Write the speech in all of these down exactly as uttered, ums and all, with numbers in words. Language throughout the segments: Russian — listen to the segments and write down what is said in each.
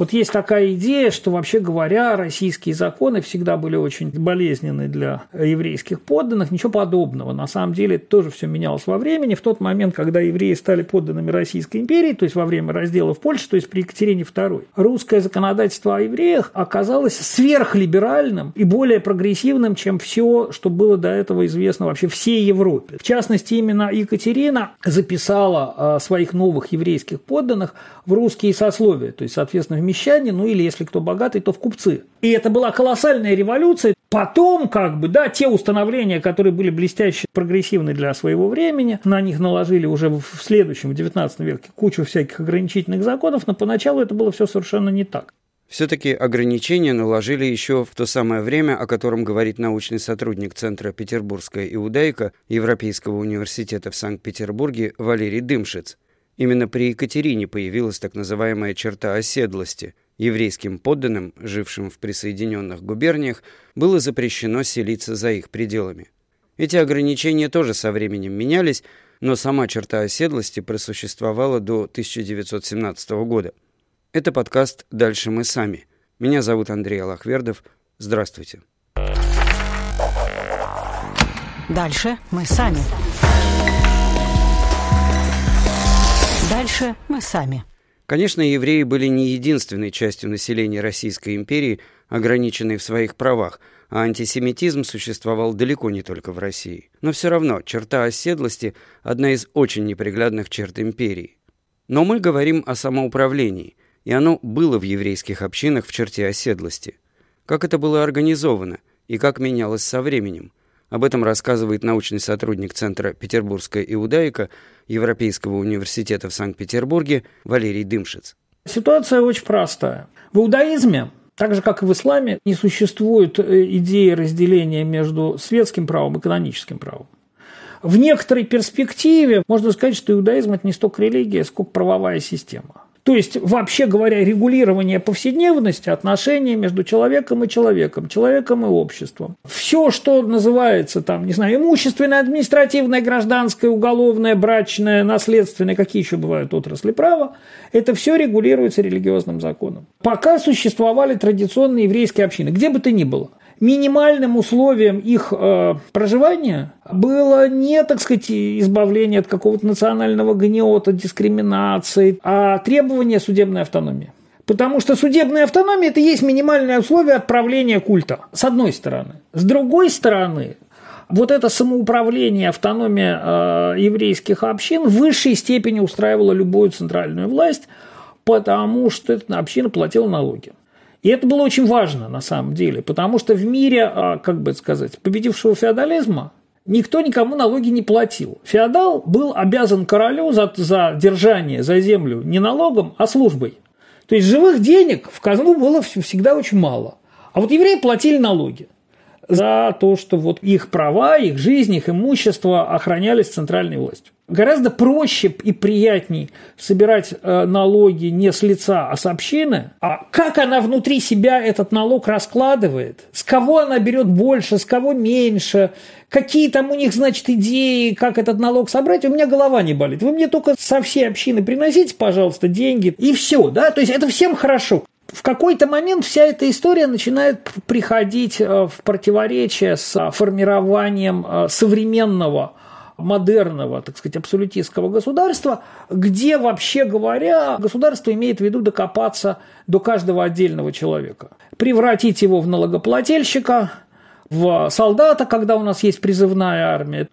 Вот есть такая идея, что, вообще говоря, российские законы всегда были очень болезненны для еврейских подданных. Ничего подобного. На самом деле это тоже все менялось во времени. В тот момент, когда евреи стали подданными Российской империи, то есть во время раздела в Польше, то есть при Екатерине Второй, русское законодательство о евреях оказалось сверхлиберальным и более прогрессивным, чем все, что было до этого известно вообще всей Европе. В частности, именно Екатерина записала своих новых еврейских подданных в русские сословия, то есть, соответственно, в мещане, ну или, если кто богатый, то в купцы. И это была колоссальная революция. Потом, как бы, да, те установления, которые были блестяще прогрессивны для своего времени, на них наложили уже в следующем, в девятнадцатом веке, кучу всяких ограничительных законов, но поначалу это было все совершенно не так. Все-таки ограничения наложили еще в то самое время, о котором говорит научный сотрудник Центра «Петербургская иудаика» Европейского университета в Санкт-Петербурге Валерий Дымшиц. Именно при Екатерине появилась так называемая «черта оседлости». Еврейским подданным, жившим в присоединенных губерниях, было запрещено селиться за их пределами. Эти ограничения тоже со временем менялись, но сама черта оседлости просуществовала до тысяча девятьсот семнадцатого года. Это подкаст «Дальше мы сами». Меня зовут Андрей Аллахвердов. Здравствуйте. Дальше мы сами. Дальше мы сами. Конечно, евреи были не единственной частью населения Российской империи, ограниченной в своих правах, а антисемитизм существовал далеко не только в России. Но все равно черта оседлости – одна из очень неприглядных черт империи. Но мы говорим о самоуправлении, и оно было в еврейских общинах в черте оседлости. Как это было организовано и как менялось со временем? Об этом рассказывает научный сотрудник Центра «Петербургская иудаика» Европейского университета в Санкт-Петербурге Валерий Дымшиц. Ситуация очень простая. В иудаизме, так же как и в исламе, не существует идеи разделения между светским правом и каноническим правом. В некоторой перспективе можно сказать, что иудаизм – это не столько религия, сколько правовая система. То есть, вообще говоря, регулирование повседневности, отношений между человеком и человеком, человеком и обществом. Все, что называется, там, не знаю, имущественное, административное, гражданское, уголовное, брачное, наследственное, какие еще бывают отрасли права, это все регулируется религиозным законом. Пока существовали традиционные еврейские общины, где бы то ни было, минимальным условием их э, проживания было не, так сказать, избавление от какого-то национального гнета, дискриминации, а требование судебной автономии. Потому что судебная автономия – это и есть минимальное условие отправления культа, с одной стороны. С другой стороны, вот это самоуправление, автономия э, еврейских общин в высшей степени устраивало любую центральную власть, потому что эта община платила налоги. И это было очень важно, на самом деле, потому что в мире, как бы это сказать, победившего феодализма никто никому налоги не платил. Феодал был обязан королю за, за держание, за землю не налогом, а службой. То есть живых денег в казну было всегда очень мало. А вот евреи платили налоги за то, что вот их права, их жизнь, их имущество охранялись центральной властью. Гораздо проще и приятней собирать налоги не с лица, а с общины. А как она внутри себя этот налог раскладывает? С кого она берет больше, с кого меньше? Какие там у них, значит, идеи, как этот налог собрать? У меня голова не болит. Вы мне только со всей общины приносите, пожалуйста, деньги, и все, да? То есть это всем хорошо. В какой-то момент вся эта история начинает приходить в противоречие с формированием современного модерного, так сказать, абсолютистского государства, где, вообще говоря, государство имеет в виду докопаться до каждого отдельного человека, превратить его в налогоплательщика, в солдата, когда у нас есть призывная армия.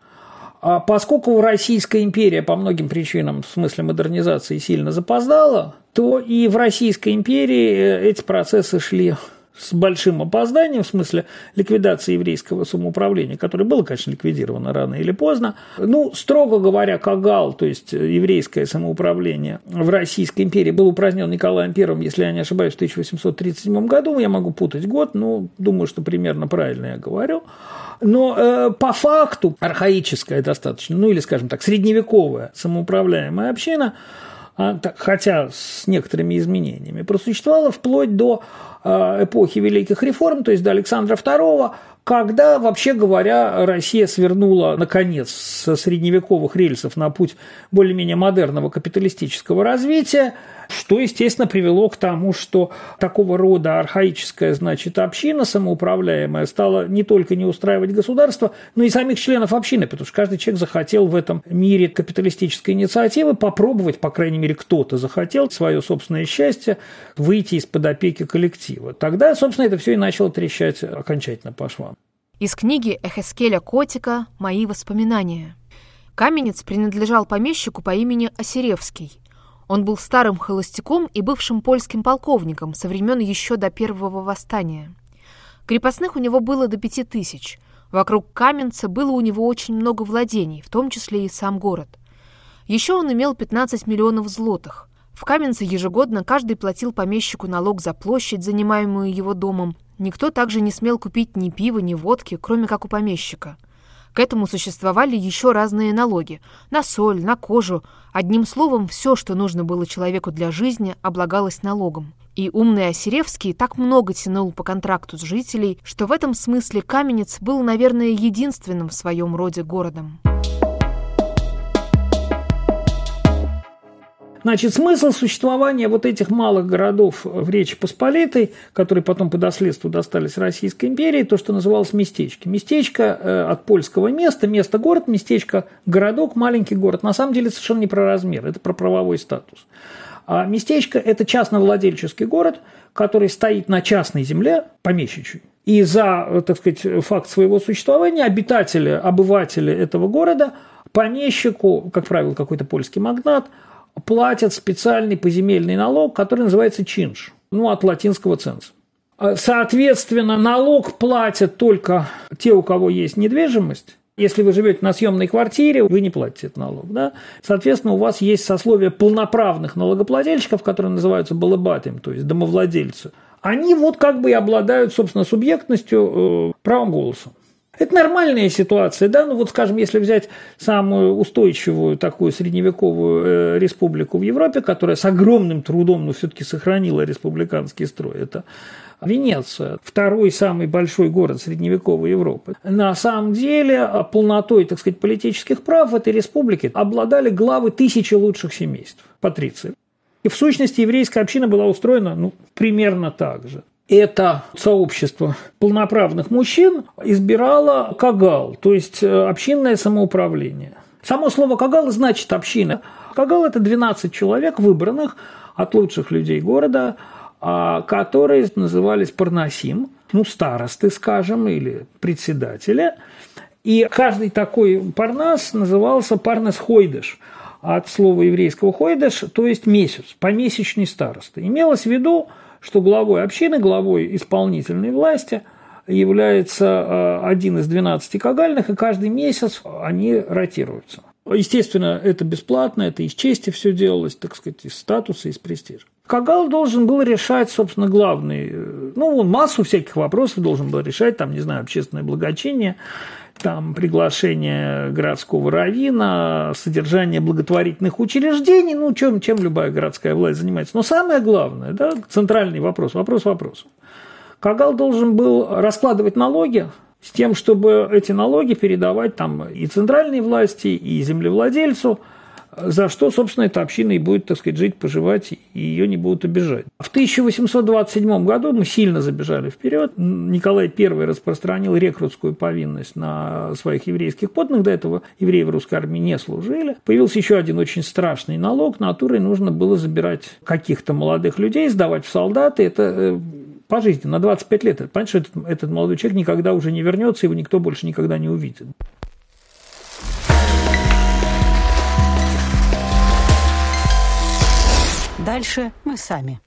Поскольку Российская империя по многим причинам, в смысле модернизации, сильно запоздала, то и в Российской империи эти процессы шли с большим опозданием, в смысле ликвидации еврейского самоуправления, которое было, конечно, ликвидировано рано или поздно. Ну, строго говоря, кагал, то есть еврейское самоуправление в Российской империи, был упразднен Николаем Первым, если я не ошибаюсь, в тысяча восемьсот тридцать седьмом году. Я могу путать год, но думаю, что примерно правильно я говорю. Но э, по факту архаическое достаточно, ну или, скажем так, средневековая самоуправляемая община, хотя с некоторыми изменениями, просуществовала вплоть до эпохи Великих реформ, то есть до Александра Второго, когда, вообще говоря, Россия свернула, наконец, со средневековых рельсов на путь более-менее модерного капиталистического развития, что, естественно, привело к тому, что такого рода архаическая, значит, община самоуправляемая стала не только не устраивать государство, но и самих членов общины, потому что каждый человек захотел в этом мире капиталистической инициативы попробовать, по крайней мере, кто-то захотел свое собственное счастье выйти из-под опеки коллектива. Тогда, собственно, это все и начало трещать окончательно по швам. Из книги Эхэскеля Котика «Мои воспоминания». Каменец принадлежал помещику по имени Осиревский. Он был старым холостяком и бывшим польским полковником со времен еще до Первого восстания. Крепостных у него было до пяти тысяч. Вокруг Каменца было у него очень много владений, в том числе и сам город. Еще он имел пятнадцать миллионов злотых. В Каменце ежегодно каждый платил помещику налог за площадь, занимаемую его домом. Никто также не смел купить ни пива, ни водки, кроме как у помещика. К этому существовали еще разные налоги – на соль, на кожу. Одним словом, все, что нужно было человеку для жизни, облагалось налогом. И умный Осиревский так много тянул по контракту с жителей, что в этом смысле Каменец был, наверное, единственным в своем роде городом. Значит, смысл существования вот этих малых городов в Речи Посполитой, которые потом по наследству достались Российской империи, то, что называлось местечки. Местечко от польского места, место-город, местечко-городок, маленький город. На самом деле совершенно не про размер, это про правовой статус. А местечко – это частновладельческий город, который стоит на частной земле помещичьей. И за, так сказать, факт своего существования обитатели, обыватели этого города, помещику, как правило, какой-то польский магнат, платят специальный поземельный налог, который называется чинш, ну, от латинского ценса. Соответственно, налог платят только те, у кого есть недвижимость. Если вы живете на съемной квартире, вы не платите этот налог. Да? Соответственно, у вас есть сословие полноправных налогоплательщиков, которые называются балабатим, то есть домовладельцы. Они вот как бы и обладают, собственно, субъектностью, правом голоса. Это нормальная ситуация, да, ну вот, скажем, если взять самую устойчивую такую средневековую республику в Европе, которая с огромным трудом, но все-таки сохранила республиканский строй, это Венеция, второй самый большой город средневековой Европы. На самом деле полнотой, так сказать, политических прав в этой республике обладали главы тысячи лучших семейств, патриции. И в сущности еврейская община была устроена, ну, примерно так же. Это сообщество полноправных мужчин избирало кагал, то есть общинное самоуправление. Само слово «кагал» значит «община». Кагал – это двенадцать человек, выбранных от лучших людей города, которые назывались парнасим, ну, старосты, скажем, или председатели. И каждый такой парнас назывался «парнас хойдеш», от слова еврейского «хойдеш», то есть месяц, помесячный староста. Имелось в виду, что главой общины, главой исполнительной власти является один из двенадцати кагальных, и каждый месяц они ротируются. Естественно, это бесплатно, это из чести все делалось, так сказать, из статуса, из престижа. Кагал должен был решать, собственно, главный, ну, он массу всяких вопросов должен был решать, там, не знаю, общественное благочиние, там, приглашение городского раввина, содержание благотворительных учреждений, ну, чем, чем любая городская власть занимается. Но самое главное, да, центральный вопрос, вопрос вопросу. Кагал должен был раскладывать налоги с тем, чтобы эти налоги передавать там и центральной власти, и землевладельцу, за что, собственно, эта община и будет, так сказать, жить, поживать, и ее не будут обижать. В тысяча восемьсот двадцать седьмом году мы сильно забежали вперед. Николай Первый распространил рекрутскую повинность на своих еврейских подданных. До этого евреи в русской армии не служили. Появился еще один очень страшный налог. Натурой нужно было забирать каких-то молодых людей, сдавать в солдаты. Это пожизненно, на двадцать пять лет. Понятно, что этот, этот молодой человек никогда уже не вернется, его никто больше никогда не увидит. Дальше мы сами.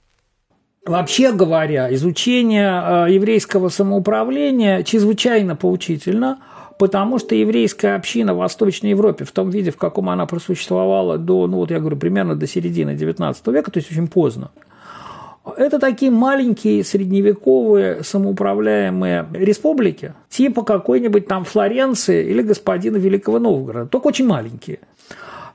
Вообще говоря, изучение еврейского самоуправления чрезвычайно поучительно, потому что еврейская община в Восточной Европе в том виде, в каком она просуществовала до, ну вот я говорю, примерно до середины девятнадцатого века, то есть очень поздно. Это такие маленькие средневековые самоуправляемые республики, типа какой-нибудь там Флоренции или господина Великого Новгорода, только очень маленькие.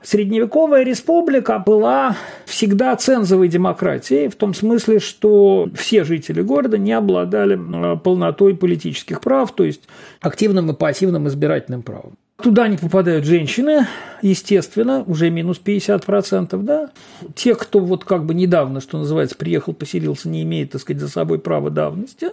Средневековая республика была всегда цензовой демократией, в том смысле, что все жители города не обладали полнотой политических прав, то есть активным и пассивным избирательным правом. Туда не попадают женщины, естественно, уже минус пятьдесят процентов, да. Те, кто вот как бы недавно, что называется, приехал, поселился, не имеет, так сказать, за собой права давности.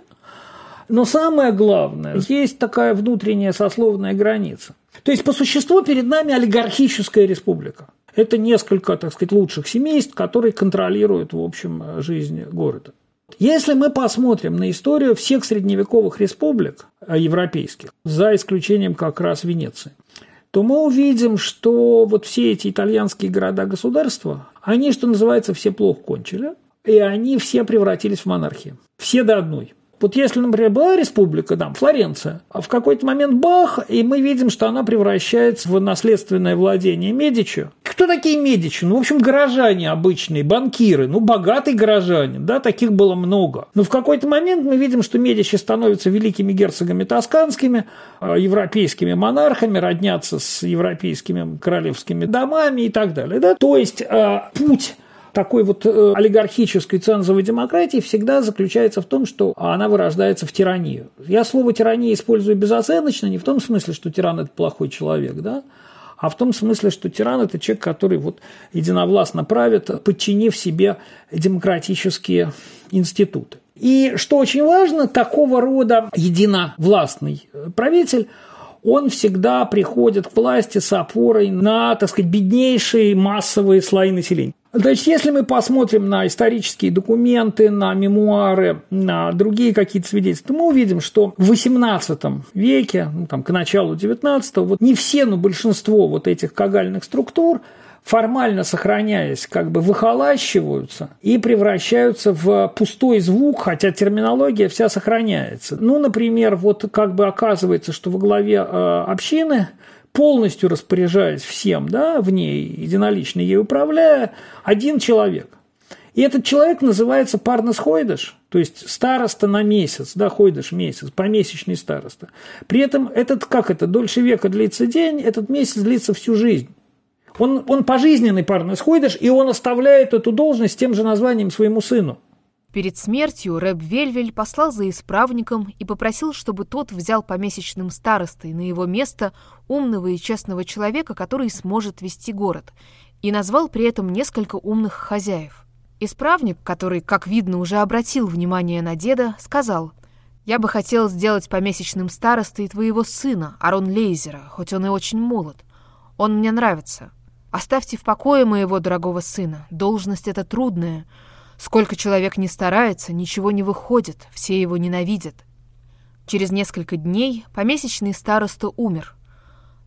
Но самое главное, есть такая внутренняя сословная граница. То есть, по существу, перед нами олигархическая республика. Это несколько, так сказать, лучших семейств, которые контролируют, в общем, жизнь города. Если мы посмотрим на историю всех средневековых республик европейских, за исключением как раз Венеции, то мы увидим, что вот все эти итальянские города-государства, они, что называется, все плохо кончили, и они все превратились в монархии. Все до одной. Вот если, например, была республика, там, Флоренция, а в какой-то момент бах, и мы видим, что она превращается в наследственное владение Медичи. Кто такие Медичи? Ну, в общем, горожане обычные, банкиры, ну, богатые горожане, да, таких было много. Но в какой-то момент мы видим, что Медичи становятся великими герцогами тосканскими, европейскими монархами, роднятся с европейскими королевскими домами и так далее, да. То есть, путь такой вот олигархической цензовой демократии всегда заключается в том, что она вырождается в тиранию. Я слово «тирания» использую безоценочно, не в том смысле, что тиран – это плохой человек, да, а в том смысле, что тиран – это человек, который вот единовластно правит, подчинив себе демократические институты. И, что очень важно, такого рода единовластный правитель – он всегда приходит к власти с опорой на, так сказать, беднейшие массовые слои населения. Значит, если мы посмотрим на исторические документы, на мемуары, на другие какие-то свидетельства, мы увидим, что в восемнадцатом веке, ну, там, к началу девятнадцатого, вот не все, но большинство вот этих когальных структур, формально сохраняясь, как бы выхолащиваются и превращаются в пустой звук, хотя терминология вся сохраняется. Ну, например, вот как бы оказывается, что во главе э, общины, полностью распоряжаясь всем, да, в ней, единолично ей управляя, один человек. И этот человек называется парнес хойдеш, то есть староста на месяц, да, хойдеш месяц, помесячный староста. При этом этот, как это, дольше века длится день, этот месяц длится всю жизнь. Он, он пожизненный парнес хойдеш, и он оставляет эту должность тем же названием своему сыну. Перед смертью Рэб Вельвель послал за исправником и попросил, чтобы тот взял помесячным старостой на его место умного и честного человека, который сможет вести город, и назвал при этом несколько умных хозяев. Исправник, который, как видно, уже обратил внимание на деда, сказал: «Я бы хотел сделать помесячным старостой твоего сына, Арон Лейзера, хоть он и очень молод. Он мне нравится. Оставьте в покое моего дорогого сына. Должность эта трудная. Сколько человек не старается, ничего не выходит, все его ненавидят». Через несколько дней помесячный староста умер.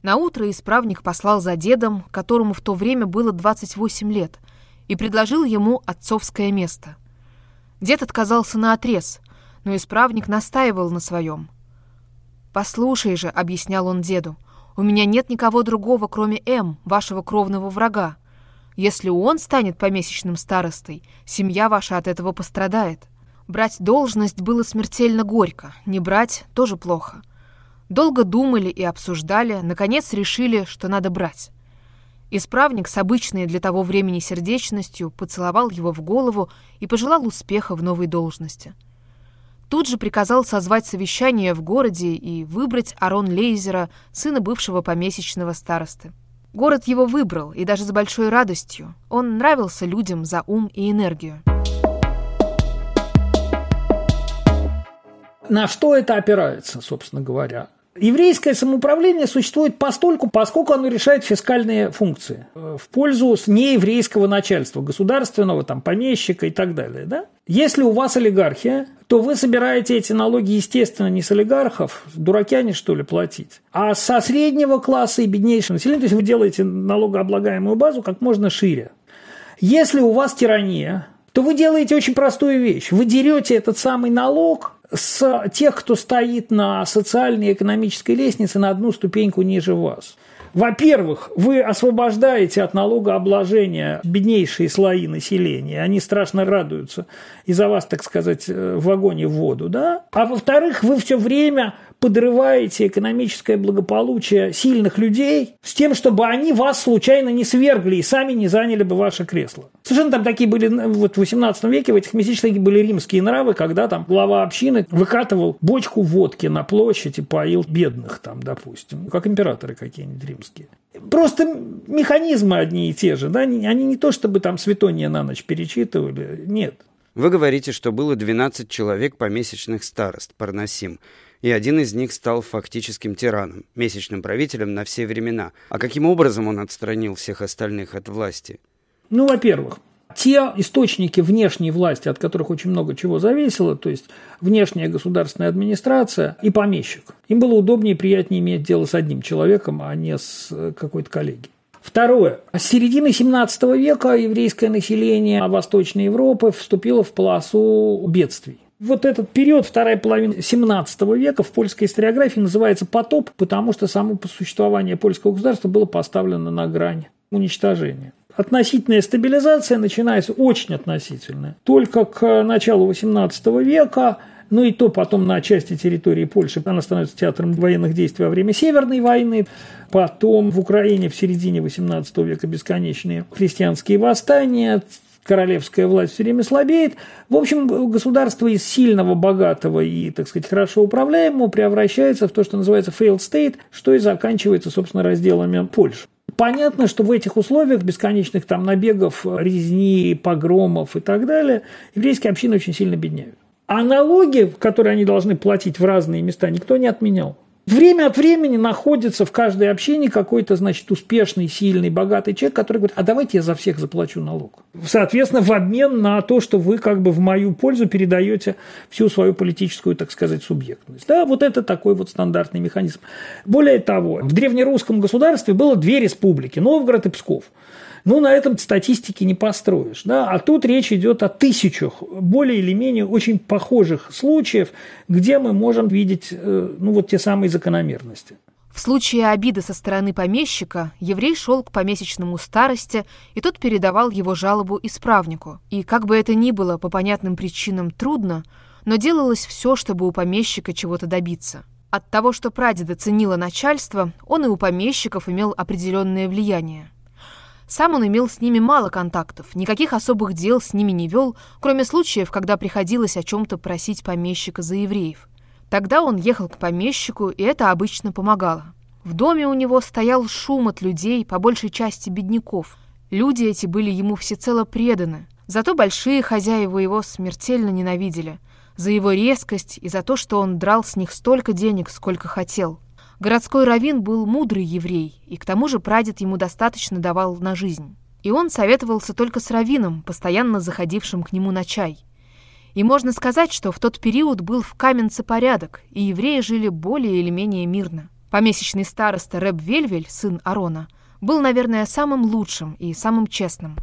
Наутро исправник послал за дедом, которому в то время было двадцать восемь лет, и предложил ему отцовское место. Дед отказался наотрез, но исправник настаивал на своем. «Послушай же», — объяснял он деду, «у меня нет никого другого, кроме М, вашего кровного врага. Если он станет помесячным старостой, семья ваша от этого пострадает. Брать должность было смертельно горько, не брать тоже плохо. Долго думали и обсуждали, наконец решили, что надо брать». Исправник с обычной для того времени сердечностью поцеловал его в голову и пожелал успеха в новой должности. Тут же приказал созвать совещание в городе и выбрать Арон Лейзера, сына бывшего помесячного старосты. Город его выбрал, и даже с большой радостью. Он нравился людям за ум и энергию. На что это опирается, собственно говоря? Еврейское самоуправление существует постольку, поскольку оно решает фискальные функции в пользу нееврейского начальства, государственного, там, помещика и так далее, да? Если у вас олигархия, то вы собираете эти налоги, естественно, не с олигархов, дураки они, что ли, платить, а со среднего класса и беднейшего населения, то есть вы делаете налогооблагаемую базу как можно шире. Если у вас тирания, то вы делаете очень простую вещь. Вы дерете этот самый налог с тех, кто стоит на социальной и экономической лестнице на одну ступеньку ниже вас. Во-первых, вы освобождаете от налогообложения беднейшие слои населения. Они страшно радуются. И за вас, так сказать, в вагоне в воду. Да? А во-вторых, вы все время подрываете экономическое благополучие сильных людей с тем, чтобы они вас случайно не свергли и сами не заняли бы ваше кресло. Совершенно там такие были, вот в восемнадцатом веке в этих местечках были римские нравы, когда там глава общины выкатывал бочку водки на площадь и поил бедных там, допустим, как императоры какие-нибудь римские. Просто механизмы одни и те же, да, они не то чтобы там Светония на ночь перечитывали, нет. Вы говорите, что было двенадцать человек помесячных старост, парнасим. И один из них стал фактическим тираном, месячным правителем на все времена. А каким образом он отстранил всех остальных от власти? Ну, во-первых, те источники внешней власти, от которых очень много чего зависело, то есть внешняя государственная администрация и помещик, им было удобнее и приятнее иметь дело с одним человеком, а не с какой-то коллегией. Второе. С середины семнадцатого века еврейское население Восточной Европы вступило в полосу бедствий. Вот этот период, вторая половина семнадцатого века, в польской историографии называется «потоп», потому что само существование польского государства было поставлено на грань уничтожения. Относительная стабилизация начинается, очень относительная, только к началу восемнадцатого века, ну и то потом на части территории Польши она становится театром военных действий во время Северной войны, потом в Украине в середине восемнадцатого века бесконечные христианские восстания, королевская власть все время слабеет. В общем, государство из сильного, богатого и, так сказать, хорошо управляемого превращается в то, что называется failed state, что и заканчивается, собственно, разделами Польши. Понятно, что в этих условиях бесконечных там набегов, резни, погромов и так далее еврейские общины очень сильно бедняют. А налоги, которые они должны платить в разные места, никто не отменял. Время от времени находится в каждой общине какой-то, значит, успешный, сильный, богатый человек, который говорит, а давайте я за всех заплачу налог. Соответственно, в обмен на то, что вы как бы в мою пользу передаете всю свою политическую, так сказать, субъектность. Да, вот это такой вот стандартный механизм. Более того, в древнерусском государстве было две республики – Новгород и Псков. Ну, на этом статистики не построишь. Да? А тут речь идет о тысячах более или менее очень похожих случаев, где мы можем видеть ну, вот те самые закономерности. В случае обиды со стороны помещика еврей шел к помесячному старосте, и тот передавал его жалобу исправнику. И как бы это ни было по понятным причинам трудно, но делалось все, чтобы у помещика чего-то добиться. От того, что прадеда ценило начальство, он и у помещиков имел определенное влияние. Сам он имел с ними мало контактов, никаких особых дел с ними не вел, кроме случаев, когда приходилось о чем-то просить помещика за евреев. Тогда он ехал к помещику, и это обычно помогало. В доме у него стоял шум от людей, по большей части бедняков. Люди эти были ему всецело преданы, зато большие хозяева его смертельно ненавидели, за его резкость и за то, что он драл с них столько денег, сколько хотел. Городской раввин был мудрый еврей, и к тому же прадед ему достаточно давал на жизнь. И он советовался только с раввином, постоянно заходившим к нему на чай. И можно сказать, что в тот период был в Каменце порядок, и евреи жили более или менее мирно. Помесячный староста Рэб Вельвель, сын Арона, был, наверное, самым лучшим и самым честным.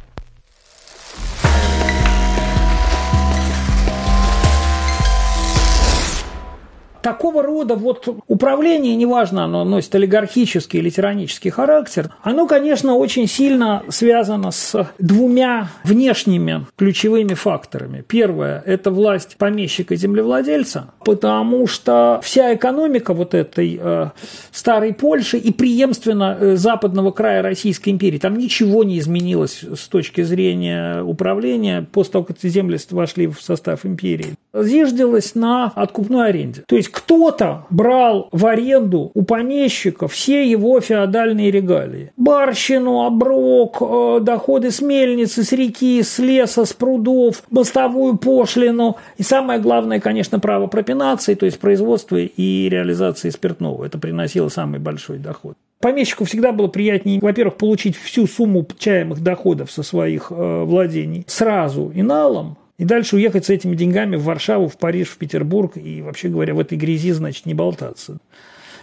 Такого рода вот управление, неважно, оно носит олигархический или тиранический характер, оно, конечно, очень сильно связано с двумя внешними ключевыми факторами. Первое – это власть помещика и землевладельца, потому что вся экономика вот этой э, старой Польши и преемственно э, западного края Российской империи, там ничего не изменилось с точки зрения управления после того, как эти земли вошли в состав империи, зиждилась на откупной аренде. То есть кто-то брал в аренду у помещика все его феодальные регалии. Барщину, оброк, доходы с мельницы, с реки, с леса, с прудов, мостовую пошлину. И самое главное, конечно, право пропинации, то есть производство и реализации спиртного. Это приносило самый большой доход. Помещику всегда было приятнее, во-первых, получить всю сумму чаемых доходов со своих э, владений сразу и налом, и дальше уехать с этими деньгами в Варшаву, в Париж, в Петербург и, вообще говоря, в этой грязи, значит, не болтаться.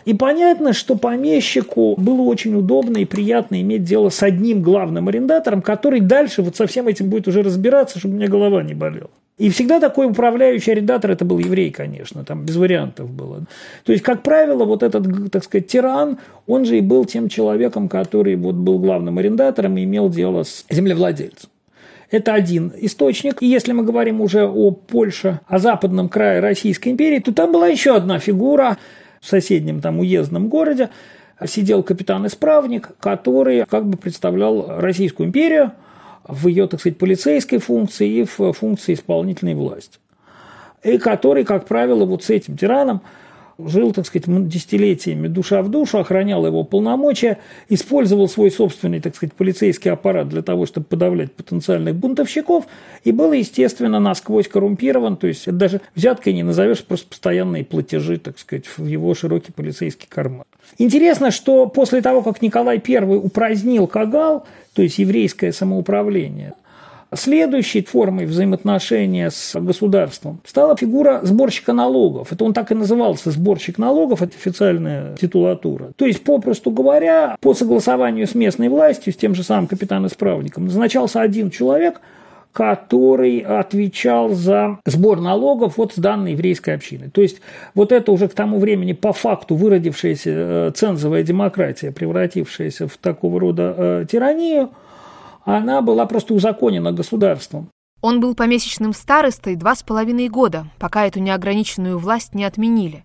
И понятно, что помещику было очень удобно и приятно иметь дело с одним главным арендатором, который дальше вот со всем этим будет уже разбираться, чтобы у меня голова не болела. И всегда такой управляющий арендатор, это был еврей, конечно, там без вариантов было. То есть, как правило, вот этот, так сказать, тиран, он же и был тем человеком, который вот был главным арендатором и имел дело с землевладельцем. Это один источник. И если мы говорим уже о Польше, о западном крае Российской империи, то там была еще одна фигура в соседнем там уездном городе. Сидел капитан-исправник, который как бы представлял Российскую империю в ее, так сказать, полицейской функции и в функции исполнительной власти. И который, как правило, вот с этим тираном жил, так сказать, десятилетиями душа в душу, охранял его полномочия, использовал свой собственный, так сказать, полицейский аппарат для того, чтобы подавлять потенциальных бунтовщиков, и был, естественно, насквозь коррумпирован, то есть это даже взяткой не назовешь, просто постоянные платежи, так сказать, в его широкий полицейский карман. Интересно, что после того, как Николай Первый упразднил кагал, то есть еврейское самоуправление, следующей формой взаимоотношения с государством стала фигура сборщика налогов. Это он так и назывался, сборщик налогов, это официальная титулатура. То есть, попросту говоря, по согласованию с местной властью, с тем же самым капитан-исправником, назначался один человек, который отвечал за сбор налогов вот с данной еврейской общины. То есть, вот это уже к тому времени по факту выродившаяся цензовая демократия, превратившаяся в такого рода тиранию, она была просто узаконена государством. Он был помесячным старостой два с половиной года, пока эту неограниченную власть не отменили.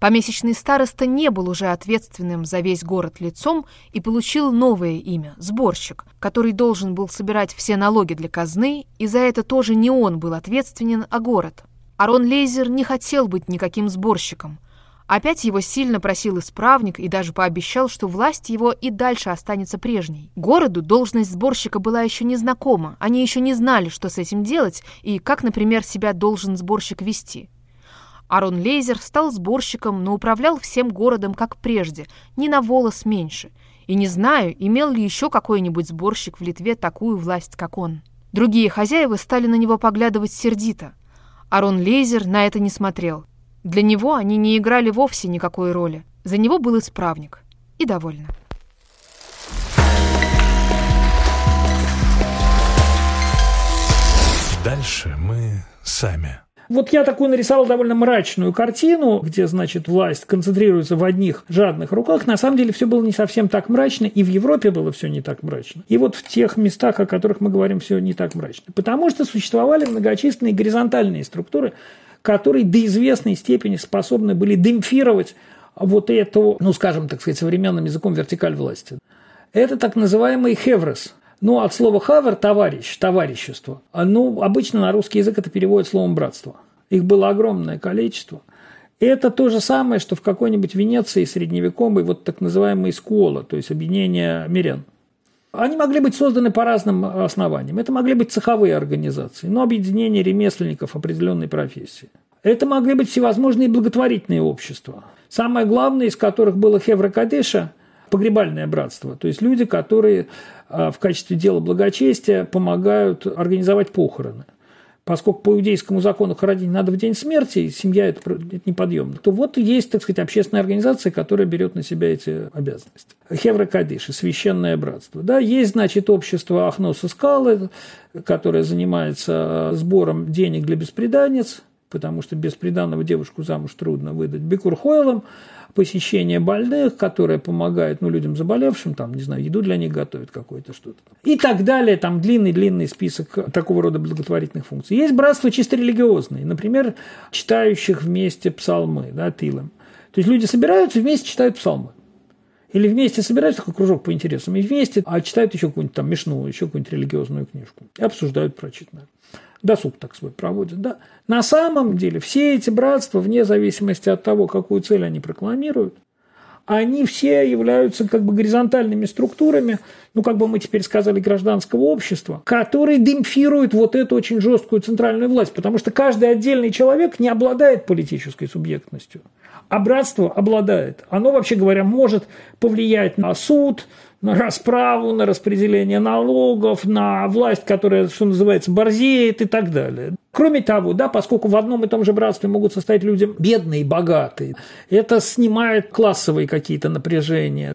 Помесячный староста не был уже ответственным за весь город лицом и получил новое имя – сборщик, который должен был собирать все налоги для казны, и за это тоже не он был ответственен, а город. Арон Лейзер не хотел быть никаким сборщиком. Опять его сильно просил исправник и даже пообещал, что власть его и дальше останется прежней. Городу должность сборщика была еще не знакома, они еще не знали, что с этим делать и как, например, себя должен сборщик вести. Арон Лейзер стал сборщиком, но управлял всем городом, как прежде, ни на волос меньше. И не знаю, имел ли еще какой-нибудь сборщик в Литве такую власть, как он. Другие хозяева стали на него поглядывать сердито. Арон Лейзер на это не смотрел. Для него они не играли вовсе никакой роли. За него был исправник. И довольно. Дальше мы сами. Вот я такую нарисовал довольно мрачную картину, где, значит, власть концентрируется в одних жадных руках. На самом деле все было не совсем так мрачно, и в Европе было все не так мрачно. И вот в тех местах, о которых мы говорим, все не так мрачно. Потому что существовали многочисленные горизонтальные структуры, которые до известной степени способны были демпфировать вот эту, ну, скажем, так сказать, современным языком вертикаль власти. Это так называемый хеврес. Ну, от слова «хавер» – «товарищ», «товарищество». Ну, обычно на русский язык это переводят словом «братство». Их было огромное количество. Это то же самое, что в какой-нибудь Венеции средневековой вот так называемые скуола, то есть объединение мирян. Они могли быть созданы по разным основаниям. Это могли быть цеховые организации, но объединение ремесленников определенной профессии. Это могли быть всевозможные благотворительные общества. Самое главное из которых было Хевра Кадиша – погребальное братство. То есть люди, которые в качестве дела благочестия помогают организовать похороны. Поскольку по иудейскому закону хоронить надо в день смерти, и семья – это, это неподъемно, то вот есть, так сказать, общественная организация, которая берет на себя эти обязанности. Хевра Кадиша – священное братство. Да, есть, значит, общество Ахноса Скалы, которое занимается сбором денег для бесприданниц, потому что бесприданного девушку замуж трудно выдать, Бикурхойлом, посещение больных, которое помогает ну, людям заболевшим, там, не знаю, еду для них готовит какое-то что-то. И так далее, там длинный-длинный список такого рода благотворительных функций. Есть братства чисто религиозные, например, читающих вместе псалмы, да, тилем. То есть люди собираются вместе читают псалмы. Или вместе собираются, такой кружок по интересам, и вместе а читают еще какую-нибудь там мишну, еще какую-нибудь религиозную книжку. И обсуждают прочитанное. Досуг так свой проводят, да. На самом деле все эти братства, вне зависимости от того, какую цель они прокламируют, они все являются как бы горизонтальными структурами, ну, как бы мы теперь сказали, гражданского общества, которые демпфируют вот эту очень жесткую центральную власть, потому что каждый отдельный человек не обладает политической субъектностью, а братство обладает. Оно, вообще говоря, может повлиять на суд, на расправу, на распределение налогов, на власть, которая, что называется, борзеет и так далее. Кроме того, да, поскольку в одном и том же братстве могут состоять люди бедные и богатые, это снимает классовые какие-то напряжения.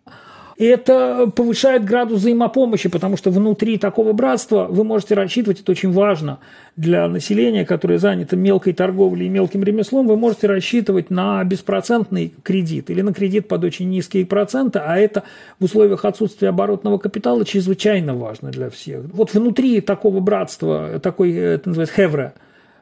И это повышает градус взаимопомощи, потому что внутри такого братства вы можете рассчитывать, это очень важно для населения, которое занято мелкой торговлей и мелким ремеслом, вы можете рассчитывать на беспроцентный кредит или на кредит под очень низкие проценты, а это в условиях отсутствия оборотного капитала чрезвычайно важно для всех. Вот внутри такого братства, такой, это называется хевра,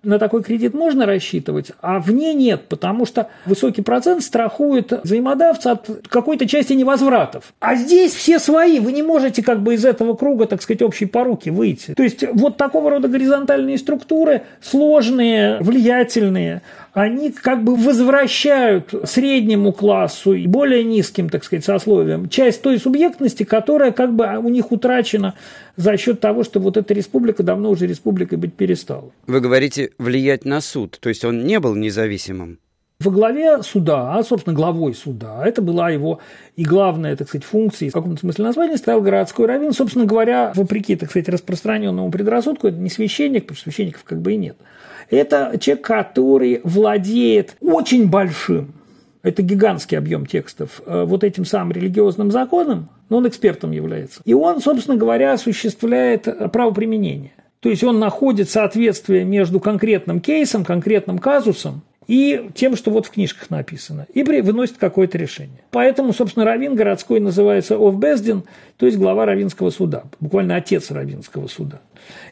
на такой кредит можно рассчитывать, а вне нет, потому что высокий процент страхует взаимодавца от какой-то части невозвратов. А здесь все свои, вы не можете как бы из этого круга, так сказать, общей поруки выйти. То есть вот такого рода горизонтальные структуры, сложные, влиятельные, они как бы возвращают среднему классу и более низким, так сказать, сословиям часть той субъектности, которая как бы у них утрачена за счет того, что вот эта республика давно уже республикой быть перестала. Вы говорите влиять на суд, то есть он не был независимым? Во главе суда, а, собственно, главой суда, это была его и главная, так сказать, функция, в каком-то смысле названия, стоял городской раввин. Собственно говоря, вопреки, так сказать, распространенному предрассудку, это не священник, потому что священников как бы и нет. Это человек, который владеет очень большим, это гигантский объем текстов, вот этим самым религиозным законом, но он экспертом является. И он, собственно говоря, осуществляет правоприменение. То есть он находит соответствие между конкретным кейсом, конкретным казусом и тем, что вот в книжках написано, и выносит какое-то решение. Поэтому, собственно, раввин городской называется овбездин, то есть глава раввинского суда, буквально отец раввинского суда.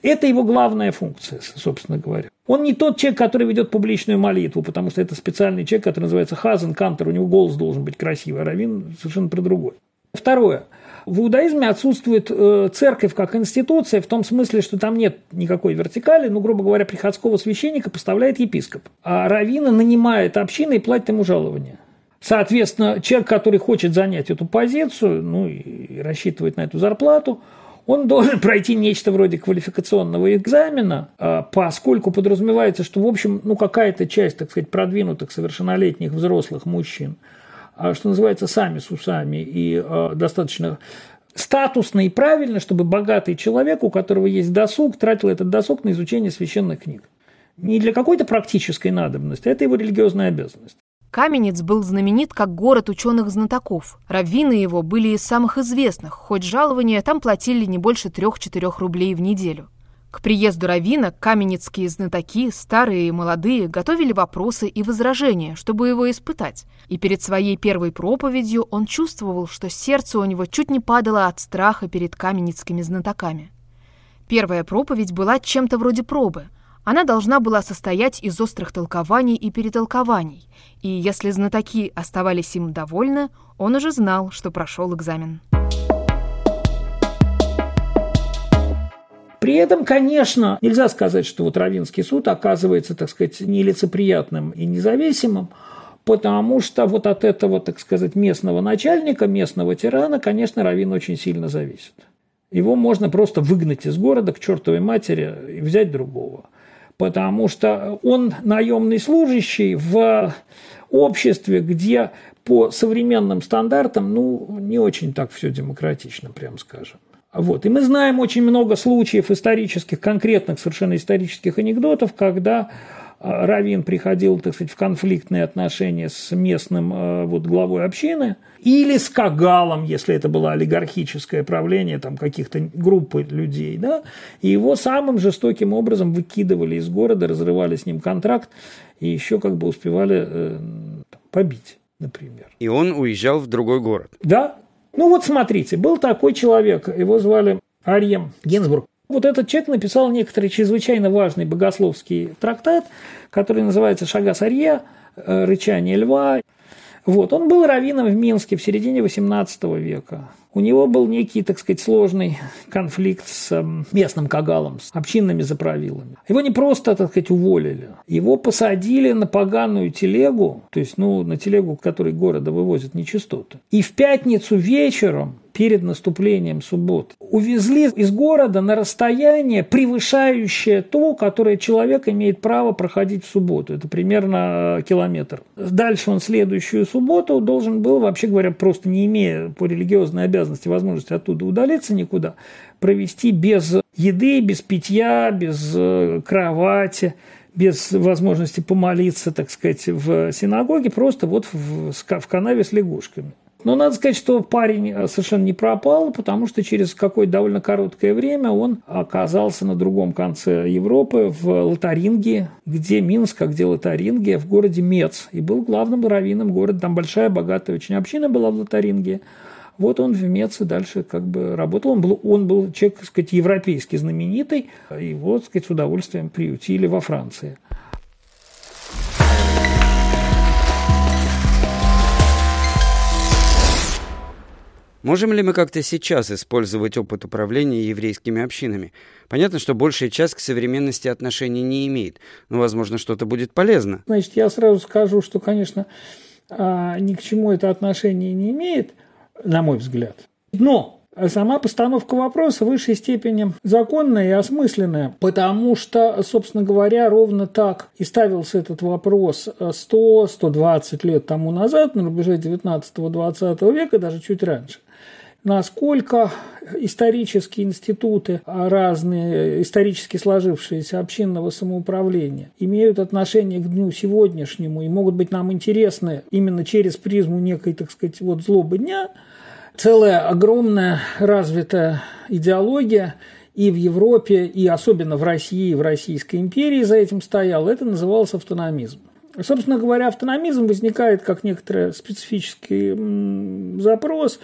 Это его главная функция, собственно говоря. Он не тот человек, который ведет публичную молитву, потому что это специальный человек, который называется хазан, кантор, у него голос должен быть красивый, а раввин совершенно про другой. Второе. В иудаизме отсутствует церковь как институция в том смысле, что там нет никакой вертикали, ну, грубо говоря, приходского священника поставляет епископ, а раввина нанимает общины и платит ему жалование. Соответственно, человек, который хочет занять эту позицию, ну, и рассчитывает на эту зарплату, он должен пройти нечто вроде квалификационного экзамена, поскольку подразумевается, что, в общем, ну, какая-то часть, так сказать, продвинутых совершеннолетних взрослых мужчин, что называется, сами с усами и э, достаточно статусно и правильно, чтобы богатый человек, у которого есть досуг, тратил этот досуг на изучение священных книг. Не для какой-то практической надобности, это его религиозная обязанность. Каменец был знаменит как город ученых-знатоков. Раввины его были из самых известных, хоть жалования там платили не больше трех-четырех рублей в неделю. К приезду раввина каменецкие знатоки, старые и молодые, готовили вопросы и возражения, чтобы его испытать. И перед своей первой проповедью он чувствовал, что сердце у него чуть не падало от страха перед каменецкими знатоками. Первая проповедь была чем-то вроде пробы. Она должна была состоять из острых толкований и перетолкований. И если знатоки оставались им довольны, он уже знал, что прошел экзамен. При этом, конечно, нельзя сказать, что вот раввинский суд оказывается, так сказать, нелицеприятным и независимым, потому что вот от этого, так сказать, местного начальника, местного тирана, конечно, раввин очень сильно зависит. Его можно просто выгнать из города к чертовой матери и взять другого, потому что он наемный служащий в обществе, где по современным стандартам, ну, не очень так все демократично, прям скажем. Вот. И мы знаем очень много случаев исторических, конкретных совершенно исторических анекдотов, когда раввин приходил, так сказать, в конфликтные отношения с местным вот, главой общины или с кагалом, если это было олигархическое правление там, каких-то группы людей, да, и его самым жестоким образом выкидывали из города, разрывали с ним контракт и еще как бы успевали э, побить, например. И он уезжал в другой город. Да. Ну вот смотрите, был такой человек, его звали Арьем Гензбург. Вот этот человек написал некоторый чрезвычайно важный богословский трактат, который называется «Шагас Арье», «Рычание льва». Вот, он был раввином в Минске в середине восемнадцатого века. У него был некий, так сказать, сложный конфликт с местным кагалом, с общинными заправилами. Его не просто, так сказать, уволили. Его посадили на поганую телегу, то есть, ну, на телегу, которой города вывозят нечистоты. И в пятницу вечером, перед наступлением субботы, увезли из города на расстояние, превышающее то, которое человек имеет право проходить в субботу. Это примерно километр. Дальше он следующую субботу должен был, вообще говоря, просто не имея по религиозной обязанности возможности оттуда удалиться никуда, провести без еды, без питья, без кровати, без возможности помолиться, так сказать, в синагоге, просто вот в канаве с лягушками. Но надо сказать, что парень совершенно не пропал, потому что через какое-то довольно короткое время он оказался на другом конце Европы, в Лотарингии, где Минск, а где Лотарингия, в городе Мец. И был главным раввином города. Там большая, богатая очень община была в Лотарингии. Вот он в Мец и дальше как бы работал. Он был, он был человек, так сказать, европейский, знаменитый. Его, так сказать, с удовольствием приютили во Франции. Можем ли мы как-то сейчас использовать опыт управления еврейскими общинами? Понятно, что большая часть к современности отношений не имеет, но, возможно, что-то будет полезно. Значит, я сразу скажу, что, конечно, ни к чему это отношение не имеет, на мой взгляд. Но сама постановка вопроса в высшей степени законная и осмысленная, потому что, собственно говоря, ровно так и ставился этот вопрос сто-сто двадцать лет тому назад, на рубеже девятнадцатого-двадцатого века, даже чуть раньше. Насколько исторические институты, разные исторически сложившиеся общинного самоуправления, имеют отношение к дню сегодняшнему и могут быть нам интересны именно через призму некой, так сказать, вот злобы дня. Целая огромная развитая идеология и в Европе, и особенно в России, и в Российской империи за этим стояла. Это называлось автономизм. Собственно говоря, автономизм возникает как некоторый специфический запрос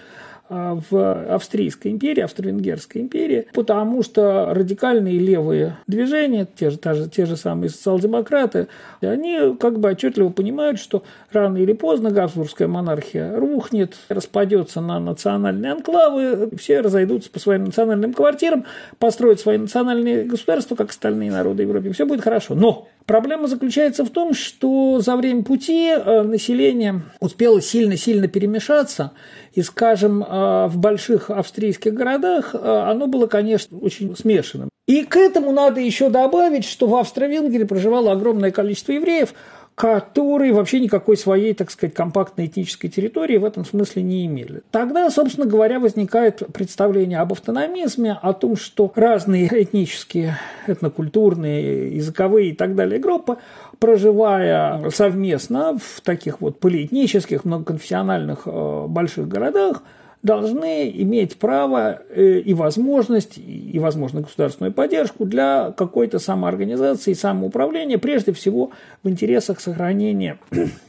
в Австрийской империи, Австро-Венгерской империи, потому что радикальные левые движения, те же, та же, те же самые социал-демократы, они как бы отчетливо понимают, что рано или поздно габсбургская монархия рухнет, распадется на национальные анклавы, все разойдутся по своим национальным квартирам, построят свои национальные государства, как остальные народы Европы, все будет хорошо. Но проблема заключается в том, что за время пути население успело сильно-сильно перемешаться, и, скажем, в больших австрийских городах оно было, конечно, очень смешанным. И к этому надо еще добавить, что в Австро-Венгрии проживало огромное количество евреев, которые вообще никакой своей, так сказать, компактной этнической территории в этом смысле не имели. Тогда, собственно говоря, возникает представление об автономизме, о том, что разные этнические, этнокультурные, языковые и так далее группы, проживая совместно в таких вот полиэтнических, многоконфессиональных больших городах, должны иметь право и возможность, и, возможно, государственную поддержку для какой-то самоорганизации и самоуправления, прежде всего в интересах сохранения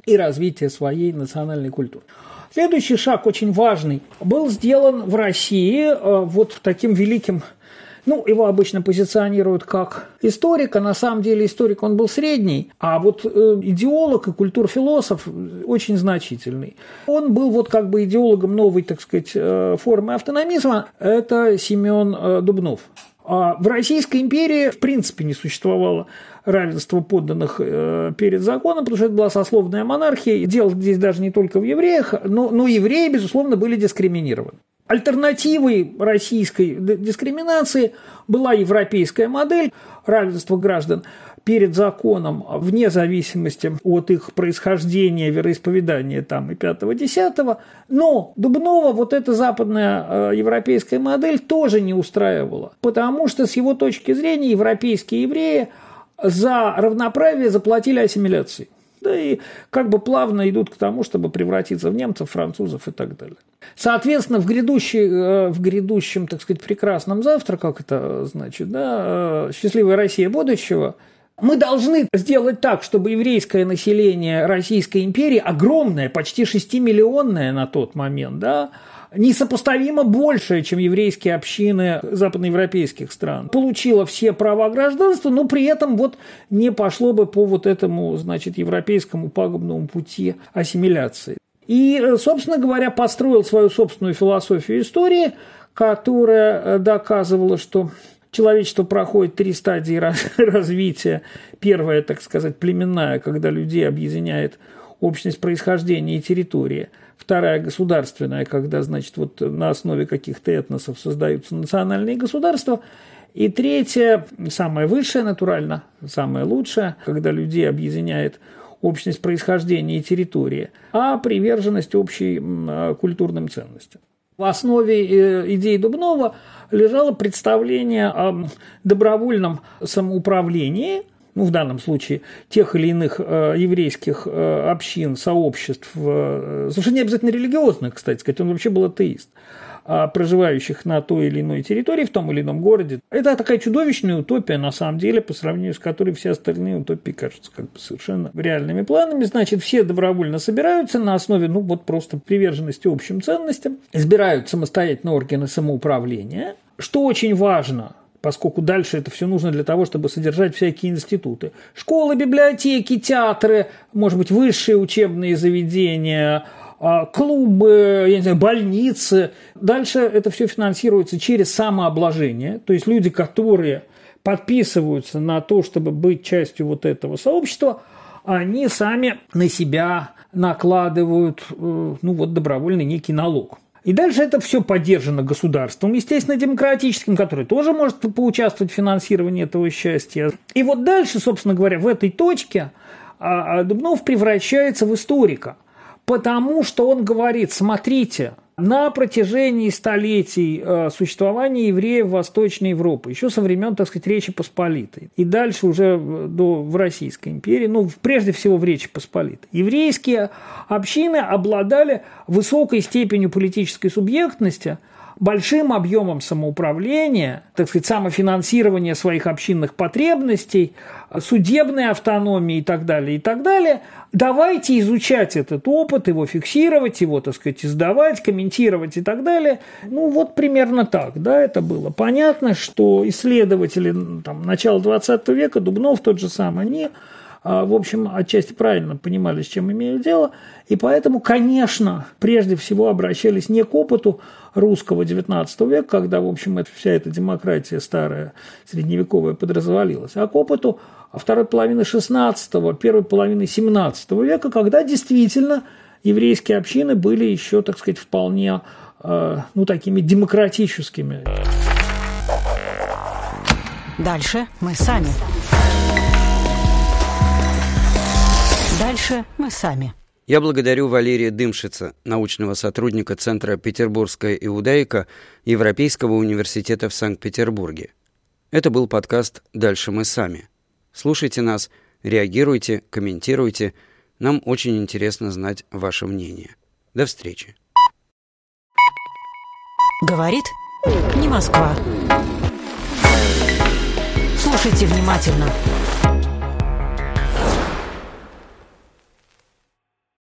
и развития своей национальной культуры. Следующий шаг, очень важный, был сделан в России вот таким великим, ну, его обычно позиционируют как историка, на самом деле историк он был средний, а вот идеолог и культурфилософ очень значительный. Он был вот как бы идеологом новой, так сказать, формы автономизма, это Семен Дубнов. В Российской империи в принципе не существовало равенства подданных перед законом, потому что это была сословная монархия, дело здесь даже не только в евреях, но, но евреи, безусловно, были дискриминированы. Альтернативой российской дискриминации была европейская модель равенства граждан перед законом вне зависимости от их происхождения, вероисповедания там, и пятого-десятого. Но Дубнова вот эта западная европейская модель тоже не устраивала, потому что с его точки зрения европейские евреи за равноправие заплатили ассимиляции. Да и как бы плавно идут к тому, чтобы превратиться в немцев, французов и так далее. Соответственно, в, в грядущем, так сказать, прекрасном завтра, как это значит, да, счастливая Россия будущего, мы должны сделать так, чтобы еврейское население Российской империи, огромное, почти шестимиллионное на тот момент, да, несопоставимо большее, чем еврейские общины западноевропейских стран. Получила все права гражданства, но при этом вот не пошло бы по вот этому, значит, европейскому пагубному пути ассимиляции. И, собственно говоря, построил свою собственную философию истории, которая доказывала, что человечество проходит три стадии развития. Первая, так сказать, племенная, когда людей объединяет общность происхождения и территории. Вторая государственная, когда, значит, вот на основе каких-то этносов создаются национальные государства. И третья, самая высшая, натурально, самая лучшая, когда людей объединяет общность происхождения и территории, а приверженность общей культурным ценностям. В основе идеи Дубнова лежало представление о добровольном самоуправлении, ну, в данном случае, тех или иных э, еврейских э, общин, сообществ, э, совершенно не обязательно религиозных, кстати сказать, он вообще был атеист, э, проживающих на той или иной территории, в том или ином городе. Это такая чудовищная утопия, на самом деле, по сравнению с которой все остальные утопии кажутся как бы совершенно реальными планами. Значит, все добровольно собираются на основе, ну, вот просто приверженности общим ценностям, избирают самостоятельно органы самоуправления, что очень важно, поскольку дальше это все нужно для того, чтобы содержать всякие институты. Школы, библиотеки, театры, может быть, высшие учебные заведения, клубы, я не знаю, больницы. Дальше это все финансируется через самообложение. То есть люди, которые подписываются на то, чтобы быть частью вот этого сообщества, они сами на себя накладывают, ну, вот, добровольный некий налог. И дальше это все поддержано государством, естественно, демократическим, которое тоже может поучаствовать в финансировании этого счастья. И вот дальше, собственно говоря, в этой точке Дубнов превращается в историка, потому что он говорит: смотрите, на протяжении столетий существования евреев Восточной Европы, еще со времен, так сказать, Речи Посполитой, и дальше уже до, в Российской империи, ну, прежде всего в Речи Посполитой, еврейские общины обладали высокой степенью политической субъектности, большим объемом самоуправления, так сказать, самофинансирования своих общинных потребностей, судебной автономии и так далее, и так далее. Давайте изучать этот опыт, его фиксировать, его, так сказать, издавать, комментировать и так далее. Ну, вот примерно так, да, это было. Понятно, что исследователи там, начала двадцатого века, Дубнов тот же самый, они, в общем, отчасти правильно понимали, с чем имеют дело, и поэтому, конечно, прежде всего обращались не к опыту русского девятнадцатого века, когда, в общем, это, вся эта демократия старая, средневековая, подразвалилась, а к опыту второй половины шестнадцатого, первой половины семнадцатого века, когда действительно еврейские общины были еще, так сказать, вполне, ну, такими демократическими. Дальше мы сами. Дальше мы сами. Я благодарю Валерия Дымшица, научного сотрудника Центра «Петербургская иудаика» Европейского университета в Санкт-Петербурге. Это был подкаст «Дальше мы сами». Слушайте нас, реагируйте, комментируйте. Нам очень интересно знать ваше мнение. До встречи. Говорит не Москва. Слушайте внимательно.